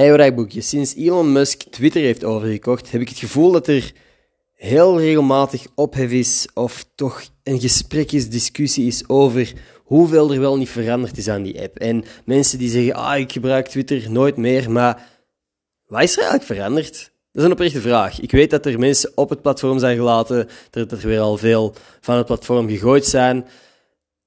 Hey, boekje. Sinds Elon Musk Twitter heeft overgekocht, heb ik het gevoel dat er heel regelmatig ophef is of toch een gesprek is, discussie is over hoeveel er wel niet veranderd is aan die app. En mensen die zeggen, ik gebruik Twitter nooit meer, maar wat is er eigenlijk veranderd? Dat is een oprechte vraag. Ik weet dat er mensen op het platform zijn gelaten, dat er weer al veel van het platform gegooid zijn.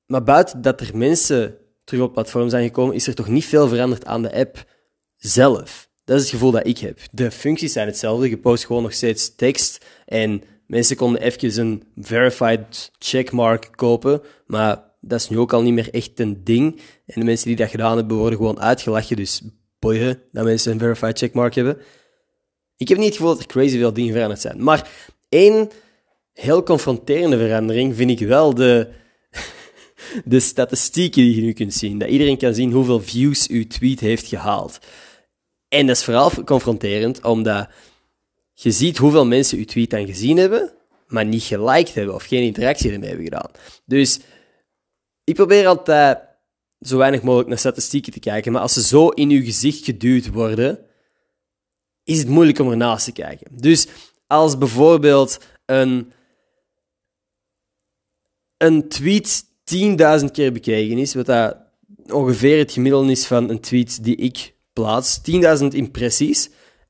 Maar buiten dat er mensen terug op het platform zijn gekomen, is er toch niet veel veranderd aan de app zelf. Dat is het gevoel dat ik heb. De functies zijn hetzelfde. Je post gewoon nog steeds tekst en mensen konden even een verified checkmark kopen, maar dat is nu ook al niet meer echt een ding. En de mensen die dat gedaan hebben, worden gewoon uitgelachen. Dus boeien dat mensen een verified checkmark hebben. Ik heb niet het gevoel dat er crazy veel dingen veranderd zijn. Maar één heel confronterende verandering vind ik wel de statistieken die je nu kunt zien. Dat iedereen kan zien hoeveel views uw tweet heeft gehaald. En dat is vooral confronterend, omdat je ziet hoeveel mensen uw tweet dan gezien hebben, maar niet geliked hebben of geen interactie ermee hebben gedaan. Dus ik probeer altijd zo weinig mogelijk naar statistieken te kijken, maar als ze zo in uw gezicht geduwd worden, is het moeilijk om ernaast te kijken. Dus als bijvoorbeeld een tweet 10.000 keer bekeken is, wat dat ongeveer het gemiddelde is van een tweet die ik plaats, 10.000 impressies,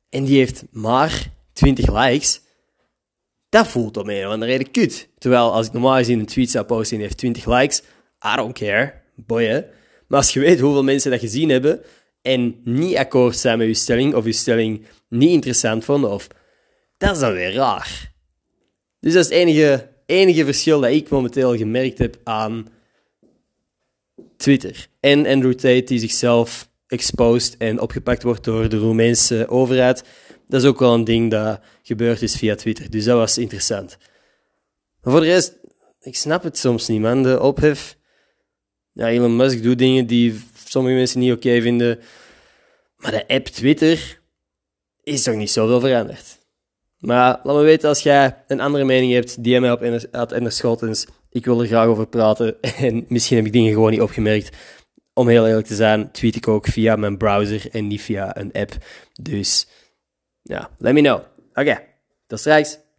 en die heeft maar 20 likes, dat voelt om een of andere reden kut. Terwijl als ik normaal gezien een tweet zou posten en die heeft 20 likes, I don't care, boeien. Maar als je weet hoeveel mensen dat gezien hebben en niet akkoord zijn met je stelling of je stelling niet interessant vonden, of, dat is dan weer raar. Dus dat is het enige verschil dat ik momenteel gemerkt heb aan Twitter. En Andrew Tate, die zichzelf exposed en opgepakt wordt door de Roemeense overheid. Dat is ook wel een ding dat gebeurd is via Twitter. Dus dat was interessant. Maar voor de rest, ik snap het soms niet, man. De ophef. Ja, Elon Musk doet dingen die sommige mensen niet oké vinden. Maar de app Twitter is toch niet zoveel veranderd. Maar laat me weten als jij een andere mening hebt. DM mij op Enerschottens. Ik wil er graag over praten. En misschien heb ik dingen gewoon niet opgemerkt. Om heel eerlijk te zijn, tweet ik ook via mijn browser en niet via een app. Dus ja, let me know. Oké, tot straks.